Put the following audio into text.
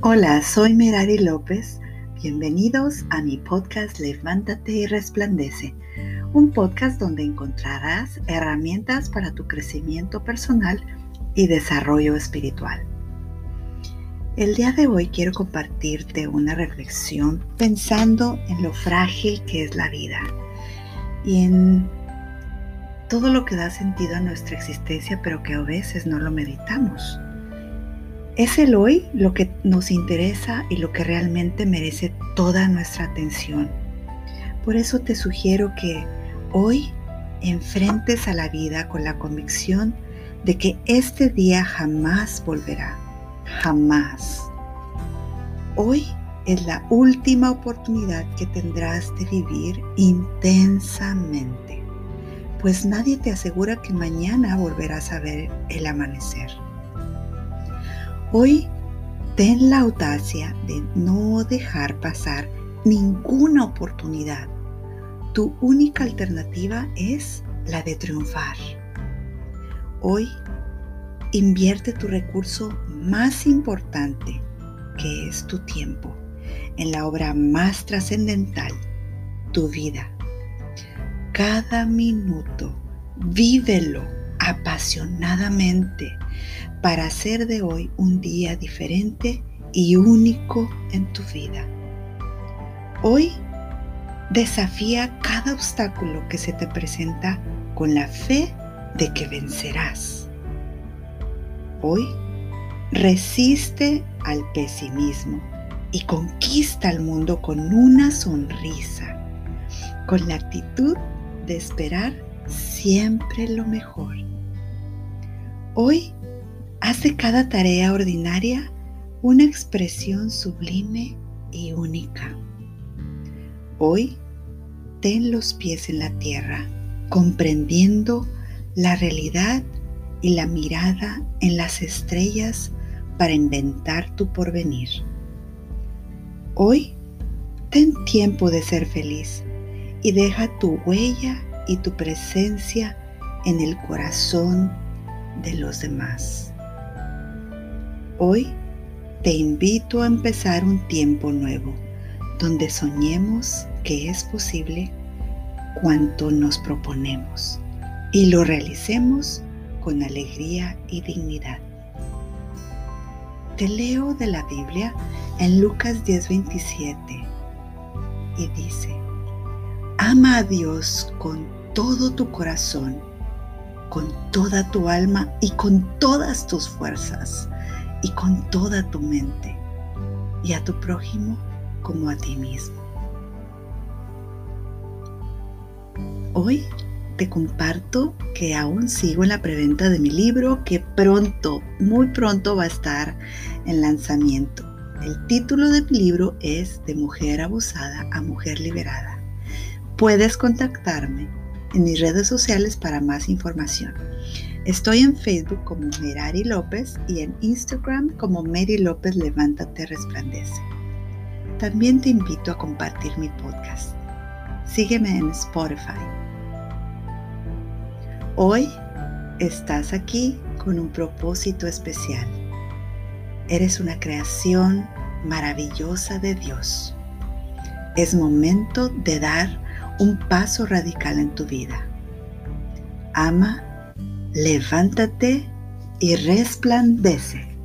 Hola, soy Merari López. Bienvenidos a mi podcast Levántate y Resplandece, un podcast donde encontrarás herramientas para tu crecimiento personal y desarrollo espiritual. El día de hoy quiero compartirte una reflexión pensando en lo frágil que es la vida y en todo lo que da sentido a nuestra existencia, pero que a veces no lo meditamos. Es el hoy lo que nos interesa y lo que realmente merece toda nuestra atención. Por eso te sugiero que hoy enfrentes a la vida con la convicción de que este día jamás volverá. Jamás. Hoy es la última oportunidad que tendrás de vivir intensamente, pues nadie te asegura que mañana volverás a ver el amanecer. Hoy ten la audacia de no dejar pasar ninguna oportunidad. Tu única alternativa es la de triunfar. Hoy invierte tu recurso más importante, que es tu tiempo, en la obra más trascendental, tu vida. Cada minuto, vívelo apasionadamente para hacer de hoy un día diferente y único en tu vida. Hoy desafía cada obstáculo que se te presenta con la fe de que vencerás. Hoy resiste al pesimismo y conquista al mundo con una sonrisa, con la actitud de esperar siempre lo mejor. Hoy haz de cada tarea ordinaria una expresión sublime y única. Hoy ten los pies en la tierra, comprendiendo la realidad y la mirada en las estrellas para inventar tu porvenir. Hoy ten tiempo de ser feliz y deja tu huella y tu presencia en el corazón de los demás. Hoy te invito a empezar un tiempo nuevo, donde soñemos que es posible cuanto nos proponemos y lo realicemos con alegría y dignidad. Te leo de la Biblia en Lucas 10:27 y dice: ama a Dios con todo tu corazón, con toda tu alma y con todas tus fuerzas y con toda tu mente, y a tu prójimo como a ti mismo. Hoy te comparto que aún sigo en la preventa de mi libro, que pronto, muy pronto va a estar en lanzamiento. El título de mi libro es De Mujer Abusada a Mujer Liberada. Puedes contactarme en mis redes sociales para más información. Estoy en Facebook como Merari López y en Instagram como Mary López Levántate Resplandece. También te invito a compartir mi podcast. Sígueme en Spotify. Hoy estás aquí con un propósito especial. Eres una creación maravillosa de Dios. Es momento de dar un paso radical en tu vida. Ama, levántate y resplandece.